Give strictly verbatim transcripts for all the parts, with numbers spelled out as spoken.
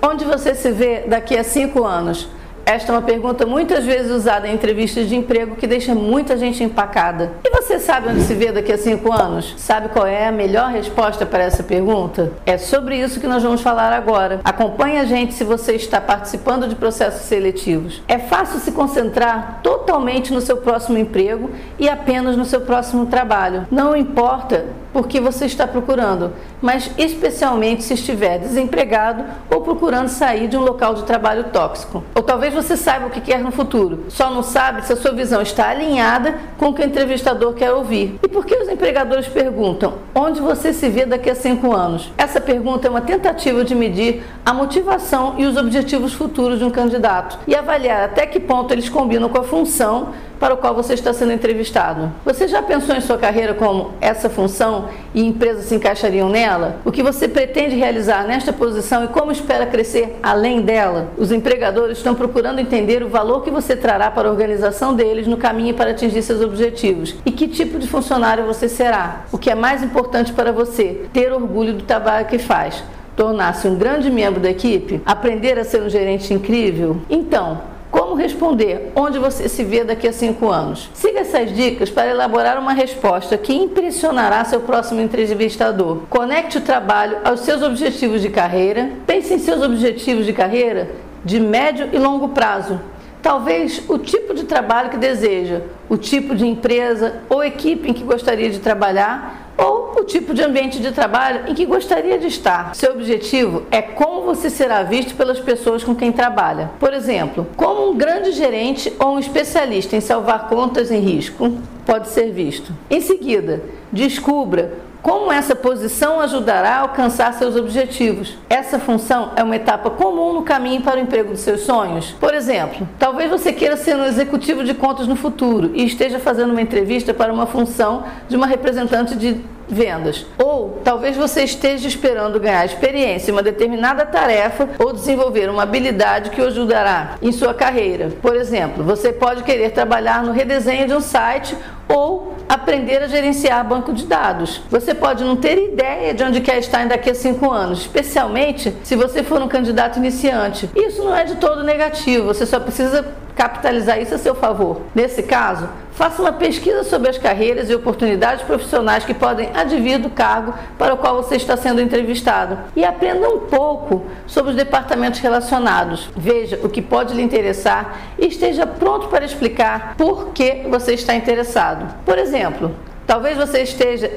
Onde você se vê daqui a cinco anos? Esta é uma pergunta muitas vezes usada em entrevistas de emprego que deixa muita gente empacada. E você sabe onde se vê daqui a cinco anos? Sabe qual é a melhor resposta para essa pergunta? É sobre isso que nós vamos falar agora. Acompanhe a gente se você está participando de processos seletivos. É fácil se concentrar totalmente no seu próximo emprego e apenas no seu próximo trabalho. Não importa por que você está procurando, mas especialmente se estiver desempregado ou procurando sair de um local de trabalho tóxico. Ou talvez você saiba o que quer no futuro, só não sabe se a sua visão está alinhada com o que o entrevistador quer ouvir. E por que os empregadores perguntam onde você se vê daqui a cinco anos? Essa pergunta é uma tentativa de medir a motivação e os objetivos futuros de um candidato e avaliar até que ponto eles combinam com a função para o qual você está sendo entrevistado. Você já pensou em sua carreira como essa função e empresas se encaixariam nela? O que você pretende realizar nesta posição e como espera crescer além dela? Os empregadores estão procurando entender o valor que você trará para a organização deles no caminho para atingir seus objetivos e que tipo de funcionário você será. O que é mais importante para você? Ter orgulho do trabalho que faz, tornar-se um grande membro da equipe, aprender a ser um gerente incrível. Então, como responder onde você se vê daqui a cinco anos? Siga essas dicas para elaborar uma resposta que impressionará seu próximo entrevistador. Conecte o trabalho aos seus objetivos de carreira. Pense em seus objetivos de carreira de médio e longo prazo. Talvez o tipo de trabalho que deseja, o tipo de empresa ou equipe em que gostaria de trabalhar, ou o tipo de ambiente de trabalho em que gostaria de estar. Seu objetivo é como você será visto pelas pessoas com quem trabalha. Por exemplo, como um grande gerente ou um especialista em salvar contas em risco pode ser visto. Em seguida, descubra como essa posição ajudará a alcançar seus objetivos. Essa função é uma etapa comum no caminho para o emprego dos seus sonhos. Por exemplo, talvez você queira ser um executivo de contas no futuro e esteja fazendo uma entrevista para uma função de uma representante de vendas. Ou talvez você esteja esperando ganhar experiência em uma determinada tarefa ou desenvolver uma habilidade que o ajudará em sua carreira. Por exemplo, você pode querer trabalhar no redesenho de um site ou aprender a gerenciar banco de dados. Você pode não ter ideia de onde quer estar daqui a cinco anos, especialmente se você for um candidato iniciante. Isso não é de todo negativo, você só precisa capitalizar isso a seu favor. Nesse caso, faça uma pesquisa sobre as carreiras e oportunidades profissionais que podem advir do cargo para o qual você está sendo entrevistado e aprenda um pouco sobre os departamentos relacionados. Veja o que pode lhe interessar e esteja pronto para explicar por que você está interessado. Por exemplo, talvez você esteja,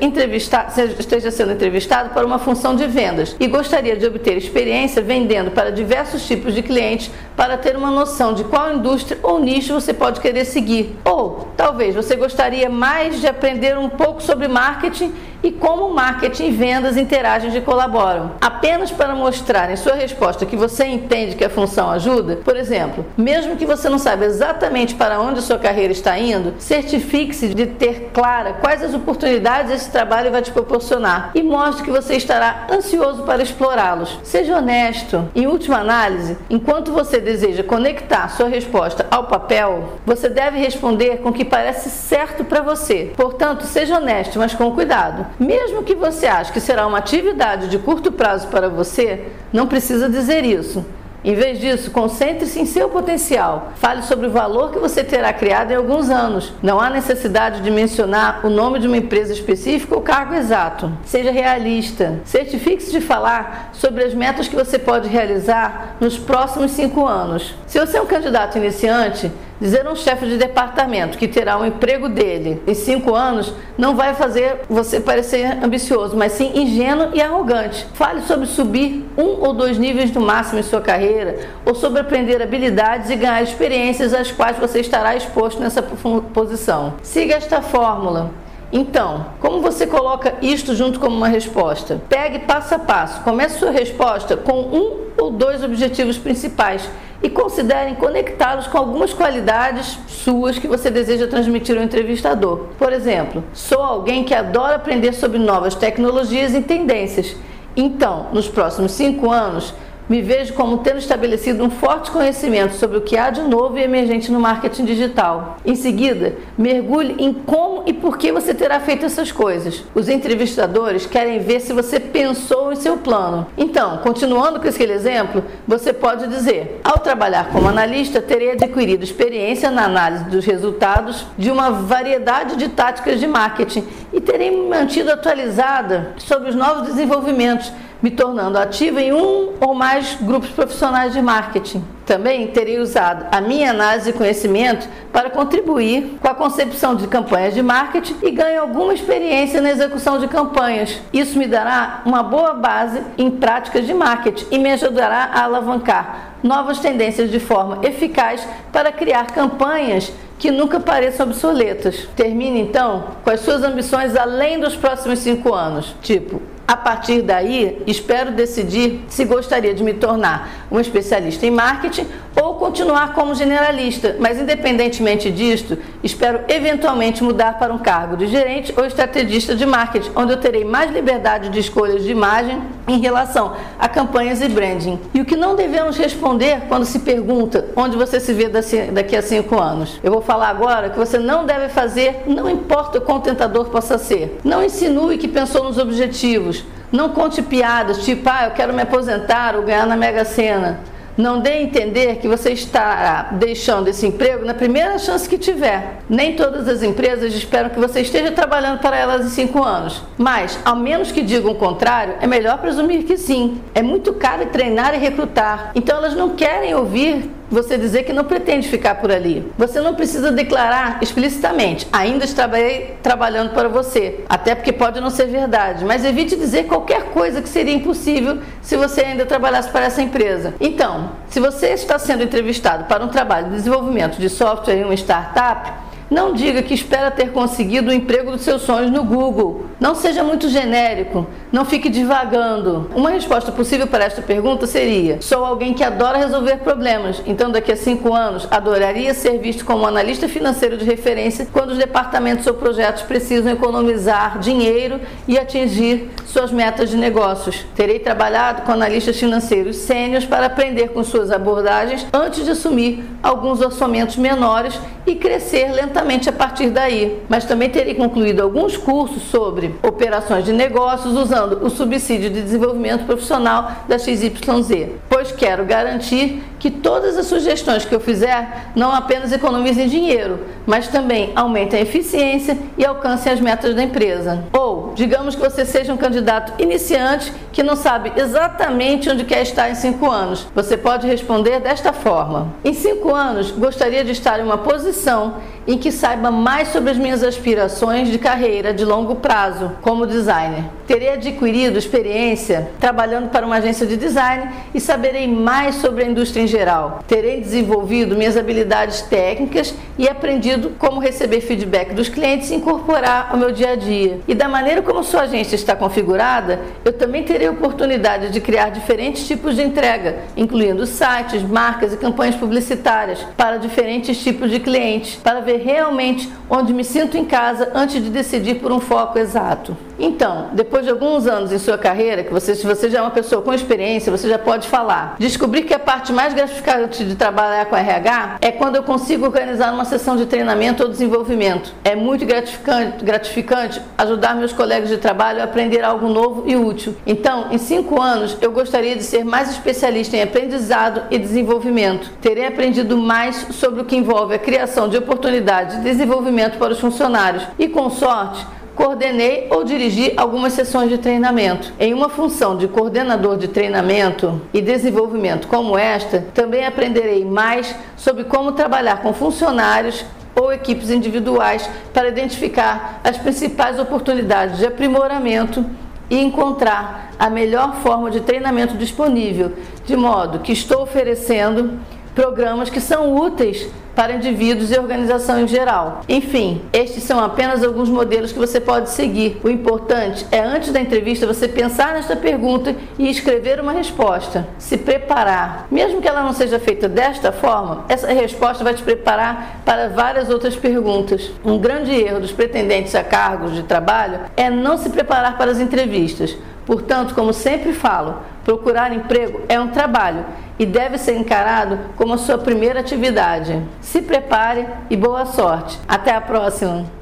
esteja sendo entrevistado para uma função de vendas e gostaria de obter experiência vendendo para diversos tipos de clientes para ter uma noção de qual indústria ou nicho você pode querer seguir. Ou talvez você gostaria mais de aprender um pouco sobre marketing e como marketing e vendas interagem e colaboram. Apenas para mostrar em sua resposta que você entende que a função ajuda, por exemplo, mesmo que você não saiba exatamente para onde a sua carreira está indo, certifique-se de ter clara quais as oportunidades esse trabalho vai te proporcionar e mostre que você estará ansioso para explorá-los. Seja honesto. Em última análise, enquanto você deseja conectar sua resposta ao papel, você deve responder com o que parece certo para você. Portanto, seja honesto, mas com cuidado. Mesmo que você ache que será uma atividade de curto prazo para você, não precisa dizer isso. Em vez disso, concentre-se em seu potencial. Fale sobre o valor que você terá criado em alguns anos. Não há necessidade de mencionar o nome de uma empresa específica ou cargo exato. Seja realista. Certifique-se de falar sobre as metas que você pode realizar nos próximos cinco anos. Se você é um candidato iniciante, dizer a um chefe de departamento que terá um emprego dele em cinco anos não vai fazer você parecer ambicioso, mas sim ingênuo e arrogante. Fale sobre subir um ou dois níveis no máximo em sua carreira ou sobre aprender habilidades e ganhar experiências às quais você estará exposto nessa posição. Siga esta fórmula. Então, como você coloca isto junto como uma resposta? Pegue passo a passo. Comece sua resposta com um ou dois objetivos principais e considerem conectá-los com algumas qualidades suas que você deseja transmitir ao entrevistador. Por exemplo, sou alguém que adora aprender sobre novas tecnologias e tendências. Então, nos próximos cinco anos, me vejo como tendo estabelecido um forte conhecimento sobre o que há de novo e emergente no marketing digital. Em seguida, mergulhe em como e por que você terá feito essas coisas. Os entrevistadores querem ver se você pensou em seu plano. Então, continuando com aquele exemplo, você pode dizer: ao trabalhar como analista, terei adquirido experiência na análise dos resultados de uma variedade de táticas de marketing e terei me mantido atualizada sobre os novos desenvolvimentos, me tornando ativa em um ou mais grupos profissionais de marketing. Também terei usado a minha análise e conhecimento para contribuir com a concepção de campanhas de marketing e ganho alguma experiência na execução de campanhas. Isso me dará uma boa base em práticas de marketing e me ajudará a alavancar novas tendências de forma eficaz para criar campanhas que nunca pareçam obsoletas. Termine então com as suas ambições além dos próximos cinco anos, tipo: a partir daí, espero decidir se gostaria de me tornar uma especialista em marketing ou continuar como generalista, mas independentemente disto, espero eventualmente mudar para um cargo de gerente ou estrategista de marketing, onde eu terei mais liberdade de escolhas de imagem em relação a campanhas e branding. E o que não devemos responder quando se pergunta onde você se vê daqui a cinco anos? Eu vou falar agora que você não deve fazer, não importa o quão tentador possa ser. Não insinue que pensou nos objetivos. Não conte piadas tipo: ah, eu quero me aposentar ou ganhar na Mega Sena. Não dê a entender que você está deixando esse emprego na primeira chance que tiver. Nem todas as empresas esperam que você esteja trabalhando para elas em cinco anos. Mas, ao menos que digam o contrário, é melhor presumir que sim. É muito caro treinar e recrutar, então elas não querem ouvir você dizer que não pretende ficar por ali. Você não precisa declarar explicitamente: ainda estarei trabalhando para você, até porque pode não ser verdade, mas evite dizer qualquer coisa que seria impossível se você ainda trabalhasse para essa empresa. Então, se você está sendo entrevistado para um trabalho de desenvolvimento de software em uma startup, não diga que espera ter conseguido o emprego dos seus sonhos no Google. Não seja muito genérico, não fique divagando. Uma resposta possível para esta pergunta seria: sou alguém que adora resolver problemas, então daqui a cinco anos adoraria ser visto como analista financeiro de referência quando os departamentos ou projetos precisam economizar dinheiro e atingir suas metas de negócios. Terei trabalhado com analistas financeiros sêniores para aprender com suas abordagens antes de assumir alguns orçamentos menores e crescer lentamente a partir daí, mas também terei concluído alguns cursos sobre operações de negócios usando o subsídio de desenvolvimento profissional da X Y Z, pois quero garantir que todas as sugestões que eu fizer não apenas economizem dinheiro, mas também aumentem a eficiência e alcancem as metas da empresa. Ou, digamos que você seja um candidato iniciante que não sabe exatamente onde quer estar em cinco anos. Você pode responder desta forma: em cinco anos, gostaria de estar em uma posição em que saiba mais sobre as minhas aspirações de carreira de longo prazo como designer. Terei adquirido experiência trabalhando para uma agência de design e saberei mais sobre a indústria em geral. Terei desenvolvido minhas habilidades técnicas e aprendido como receber feedback dos clientes e incorporar ao meu dia a dia. E da maneira como sua agência está configurada, eu também terei a oportunidade de criar diferentes tipos de entrega, incluindo sites, marcas e campanhas publicitárias para diferentes tipos de clientes, para ver realmente onde me sinto em casa antes de decidir por um foco exato. Então, depois de alguns anos em sua carreira, que você, se você já é uma pessoa com experiência, você já pode falar: descobri que a parte mais gratificante de trabalhar com R H é quando eu consigo organizar uma sessão de treinamento ou desenvolvimento. É muito gratificante, gratificante ajudar meus colegas de trabalho a aprender algo novo e útil. Então, em cinco anos, eu gostaria de ser mais especialista em aprendizado e desenvolvimento. Terei aprendido mais sobre o que envolve a criação de oportunidades de desenvolvimento para os funcionários e, com sorte, coordenei ou dirigi algumas sessões de treinamento. Em uma função de coordenador de treinamento e desenvolvimento como esta, também aprenderei mais sobre como trabalhar com funcionários ou equipes individuais para identificar as principais oportunidades de aprimoramento e encontrar a melhor forma de treinamento disponível, de modo que estou oferecendo programas que são úteis para indivíduos e organização em geral. Enfim, estes são apenas alguns modelos que você pode seguir. O importante é, antes da entrevista, você pensar nesta pergunta e escrever uma resposta. Se preparar. Mesmo que ela não seja feita desta forma, essa resposta vai te preparar para várias outras perguntas. Um grande erro dos pretendentes a cargos de trabalho é não se preparar para as entrevistas. Portanto, como sempre falo, procurar emprego é um trabalho e deve ser encarado como a sua primeira atividade. Se prepare e boa sorte. Até a próxima!